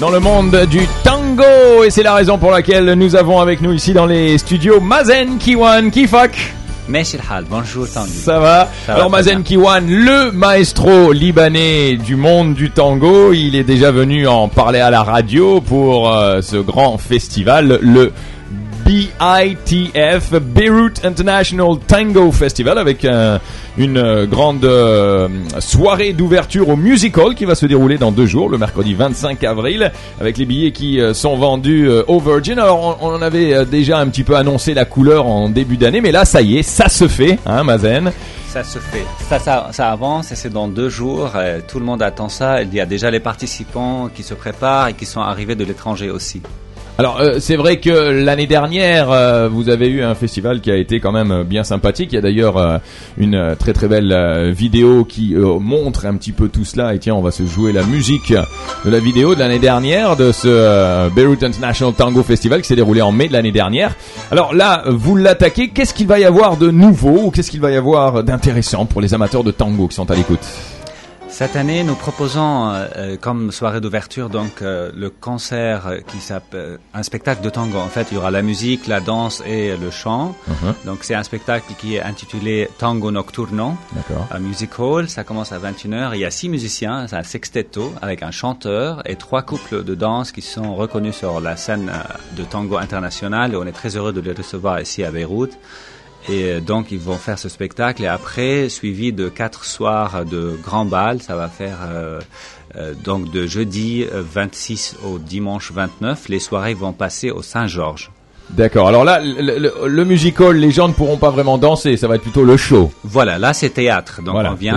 dans le monde du tango. Et c'est la raison pour laquelle nous avons avec nous ici dans les studios Mazen Kiwan. Kifak Meshilhal, bonjour Tanguy. Ça va? Alors Mazen Kiwan, le maestro libanais du monde du tango, il est déjà venu en parler à la radio pour ce grand festival, le BITF, Beirut International Tango Festival, avec une grande soirée d'ouverture au Music Hall qui va se dérouler dans 2 jours, le mercredi 25 avril, avec les billets qui sont vendus au Virgin. Alors, on en avait déjà un petit peu annoncé la couleur en début d'année, mais là, ça y est, ça se fait, hein, Mazen? Ça se fait, ça avance et c'est dans 2 jours, tout le monde attend ça. Il y a déjà les participants qui se préparent et qui sont arrivés de l'étranger aussi. Alors c'est vrai que l'année dernière vous avez eu un festival qui a été quand même bien sympathique. Il y a d'ailleurs une très très belle vidéo qui montre un petit peu tout cela. Et tiens, on va se jouer la musique de la vidéo de l'année dernière de ce Beirut International Tango Festival qui s'est déroulé en mai de l'année dernière. Alors là, vous l'attaquez. Qu'est-ce qu'il va y avoir de nouveau ou qu'est-ce qu'il va y avoir d'intéressant pour les amateurs de tango qui sont à l'écoute ? Cette année, nous proposons comme soirée d'ouverture donc le concert qui s'appelle un spectacle de tango. En fait, il y aura la musique, la danse et le chant. Mm-hmm. Donc c'est un spectacle qui est intitulé Tango Nocturno. D'accord. À Music Hall, ça commence à 21h. Il y a 6 musiciens, c'est un sextetto avec un chanteur et 3 couples de danse qui sont reconnus sur la scène de tango internationale. Et on est très heureux de les recevoir ici à Beyrouth. Et donc, ils vont faire ce spectacle. Et après, suivi de 4 soirs de grand bal, ça va faire donc de jeudi 26 au dimanche 29. Les soirées vont passer au Saint-Georges. D'accord. Alors là, le music hall, les gens ne pourront pas vraiment danser. Ça va être plutôt le show. Voilà. Là, c'est théâtre. Donc, voilà, on vient.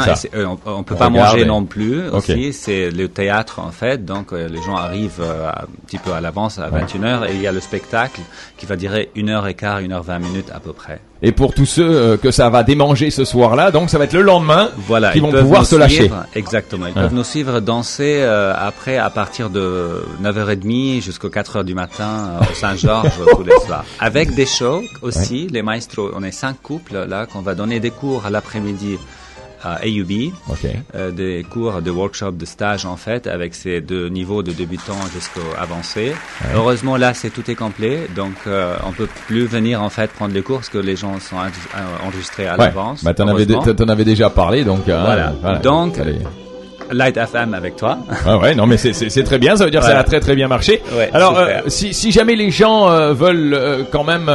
On peut pas manger non plus. Okay. Aussi, c'est le théâtre en fait. Donc, les gens arrivent un petit peu à l'avance à 21h et il y a le spectacle qui va durer 1h15, 1h20 à peu près. Et pour tous ceux que ça va démanger ce soir-là, donc ça va être le lendemain, voilà, qu'ils vont pouvoir se lâcher. Exactement, ils peuvent nous suivre danser après à partir de 9h30 jusqu'aux 4h du matin au Saint-Georges tous les soirs. Avec des shows aussi, les maestros, on est 5 couples là qu'on va donner des cours à l'après-midi à AUB, des cours de workshop, de stage en fait, avec ces 2 niveaux de débutant jusqu'au avancé. Ouais. Heureusement là, tout est complet, donc on peut plus venir en fait prendre les cours parce que les gens sont enregistrés à l'avance. Bah t'en avais déjà parlé, donc voilà. Donc Light FM avec toi. Ah ouais, non mais c'est très bien, ça veut dire que ça a très très bien marché. Ouais, alors si jamais les gens veulent quand même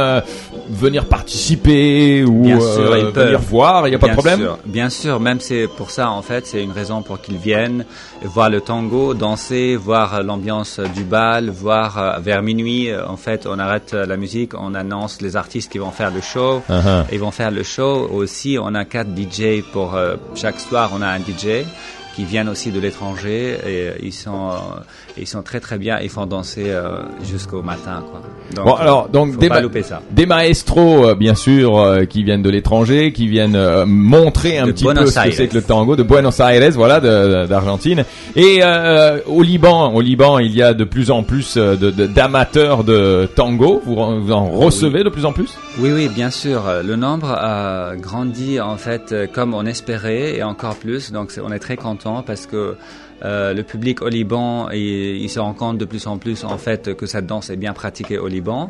venir participer ou bien sûr, ils peuvent venir voir, il y a pas de problème. Bien sûr, même c'est pour ça en fait, c'est une raison pour qu'ils viennent voir le tango, danser, voir l'ambiance du bal, voir vers minuit en fait, on arrête la musique, on annonce les artistes qui vont faire le show. Uh-huh. Ils vont faire le show aussi, on a 4 DJ pour chaque soir, on a un DJ qui viennent aussi de l'étranger et ils sont très très bien, ils font danser jusqu'au matin quoi. Donc, bon alors donc des maestros bien sûr qui viennent de l'étranger, qui viennent montrer un petit peu ce que c'est que le tango de Buenos Aires, voilà, d'Argentine. Et au Liban, il y a de plus en plus d'amateurs de tango. Vous en recevez de plus en plus? Oui, bien sûr, le nombre a grandi en fait comme on espérait et encore plus, donc on est très content. Parce que le public au Liban, il se rend compte de plus en plus en fait que cette danse est bien pratiquée au Liban,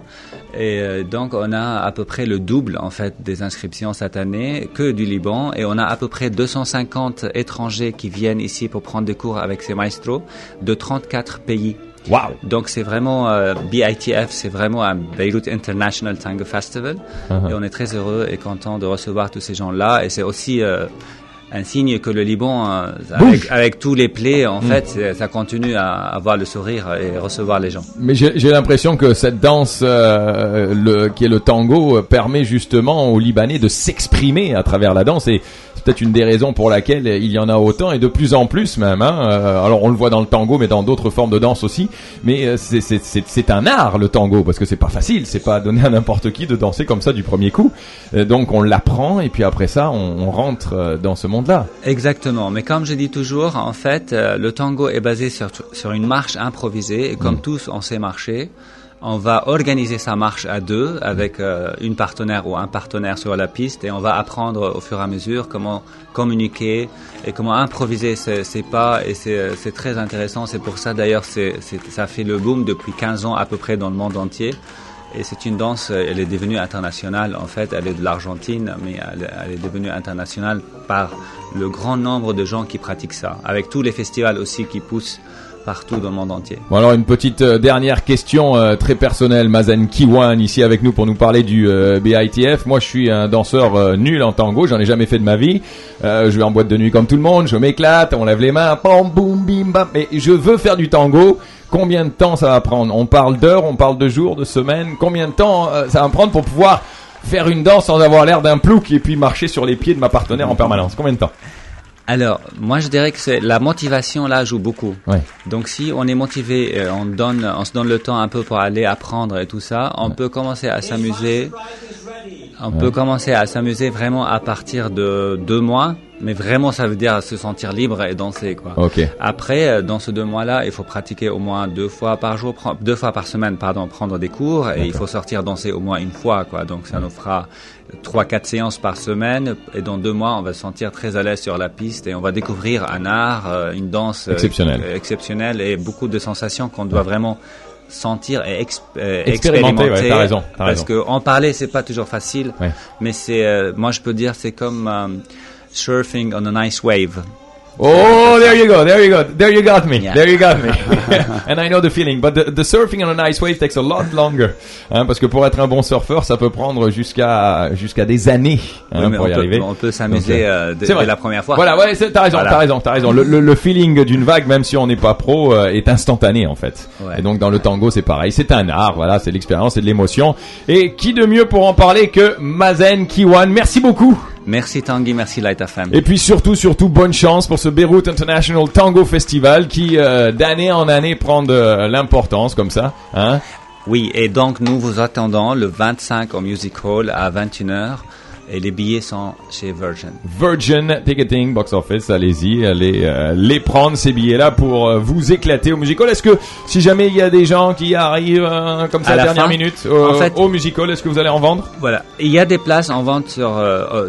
et donc on a à peu près le double en fait des inscriptions cette année que du Liban, et on a à peu près 250 étrangers qui viennent ici pour prendre des cours avec ces maestros de 34 pays. Wow. Donc c'est vraiment BITF, c'est vraiment un Beirut International Tango Festival. Uh-huh. Et on est très heureux et content de recevoir tous ces gens-là, et c'est aussi un signe que le Liban, avec tous les plaies, en fait, ça continue à avoir le sourire et recevoir les gens. Mais j'ai l'impression que cette danse, qui est le tango, permet justement aux Libanais de s'exprimer à travers la danse, et c'est peut-être une des raisons pour laquelle il y en a autant et de plus en plus même. Hein. Alors on le voit dans le tango, mais dans d'autres formes de danse aussi. Mais c'est un art le tango, parce que c'est pas facile, c'est pas donné à n'importe qui de danser comme ça du premier coup. Donc on l'apprend et puis après ça on rentre dans ce monde. Là. Exactement, mais comme je dis toujours, en fait, le tango est basé sur une marche improvisée, et comme tous, on sait marcher. on va organiser sa marche à deux avec une partenaire ou un partenaire sur la piste, et on va apprendre au fur et à mesure comment communiquer et comment improviser ses pas, et c'est très intéressant. C'est pour ça d'ailleurs ça fait le boom depuis 15 ans à peu près dans le monde entier. Et c'est une danse, elle est devenue internationale en fait, elle est de l'Argentine, mais elle est devenue internationale par le grand nombre de gens qui pratiquent ça, avec tous les festivals aussi qui poussent partout dans le monde entier. Bon, alors une petite dernière question très personnelle. Mazen Kiwan ici avec nous pour nous parler du BITF. Moi je suis un danseur nul en tango, j'en ai jamais fait de ma vie. Je vais en boîte de nuit comme tout le monde, je m'éclate, on lève les mains, pam, boum, bim, bam. Mais je veux faire du tango. Combien de temps ça va prendre? On parle d'heures, on parle de jours, de semaines. Combien de temps ça va prendre pour pouvoir faire une danse sans avoir l'air d'un plouc et puis marcher sur les pieds de ma partenaire en permanence? Combien de temps? Alors, moi, je dirais que la motivation, là, joue beaucoup. Ouais. Donc, si on est motivé, on se donne le temps un peu pour aller apprendre et tout ça, on peut commencer à s'amuser. On peut commencer à s'amuser vraiment à partir de 2 mois. Mais vraiment, ça veut dire se sentir libre et danser, quoi. Okay. Après, dans ces 2 mois-là, il faut pratiquer au moins 2 fois par semaine, prendre des cours, et il faut sortir danser au moins une fois, quoi. Donc, ça nous fera 3-4 séances par semaine, et dans 2 mois, on va se sentir très à l'aise sur la piste, et on va découvrir un art, une danse exceptionnelle, et beaucoup de sensations qu'on doit vraiment sentir et expérimenter. Ouais, t'as raison. Que en parler, c'est pas toujours facile, mais c'est, moi, je peux dire, c'est comme, surfing on a nice wave. Oh, there you got me. Yeah. There you got me. And I know the feeling, but the surfing on a nice wave takes a lot longer. Hein, parce que pour être un bon surfeur, ça peut prendre jusqu'à des années pour y arriver. On peut s'amuser dès la première fois. Voilà, ouais, t'as raison. Le feeling d'une vague, même si on n'est pas pro, est instantané en fait. Ouais. Et donc dans le tango, c'est pareil, c'est un art, voilà, c'est de l'expérience, c'est de l'émotion. Et qui de mieux pour en parler que Mazen Kiwan. Merci beaucoup. Merci Tanguy, merci Light FM. Et puis surtout, bonne chance pour ce Beirut International Tango Festival qui, d'année en année, prend de l'importance comme ça. Hein? Oui, et donc nous vous attendons le 25 au Music Hall à 21h. Et les billets sont chez Virgin. Virgin Ticketing Box Office, allez-y, allez prendre ces billets-là pour vous éclater au Music Hall. Est-ce que si jamais il y a des gens qui arrivent comme ça à la dernière minute au Music Hall, est-ce que vous allez en vendre? Voilà, il y a des places en vente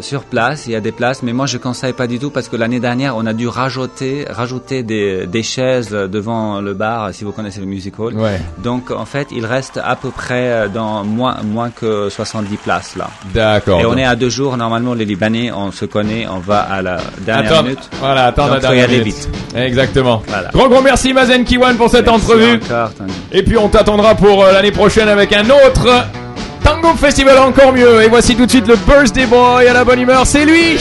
sur place, il y a des places, mais moi je conseille pas du tout parce que l'année dernière on a dû rajouter des chaises devant le bar, si vous connaissez le Music Hall. Ouais. Donc en fait il reste à peu près dans moins que 70 places là. D'accord. Et on est à 2 jours, normalement les Libanais on se connaît, on va à la dernière minute. Voilà, attends la dernière minute. Vite. Exactement. Voilà. Gros merci Mazen Kiwan pour cette entrevue. Encore, et puis on t'attendra pour l'année prochaine avec un autre Tango Festival encore mieux. Et voici tout de suite le Birthday Boy à la bonne humeur, c'est lui.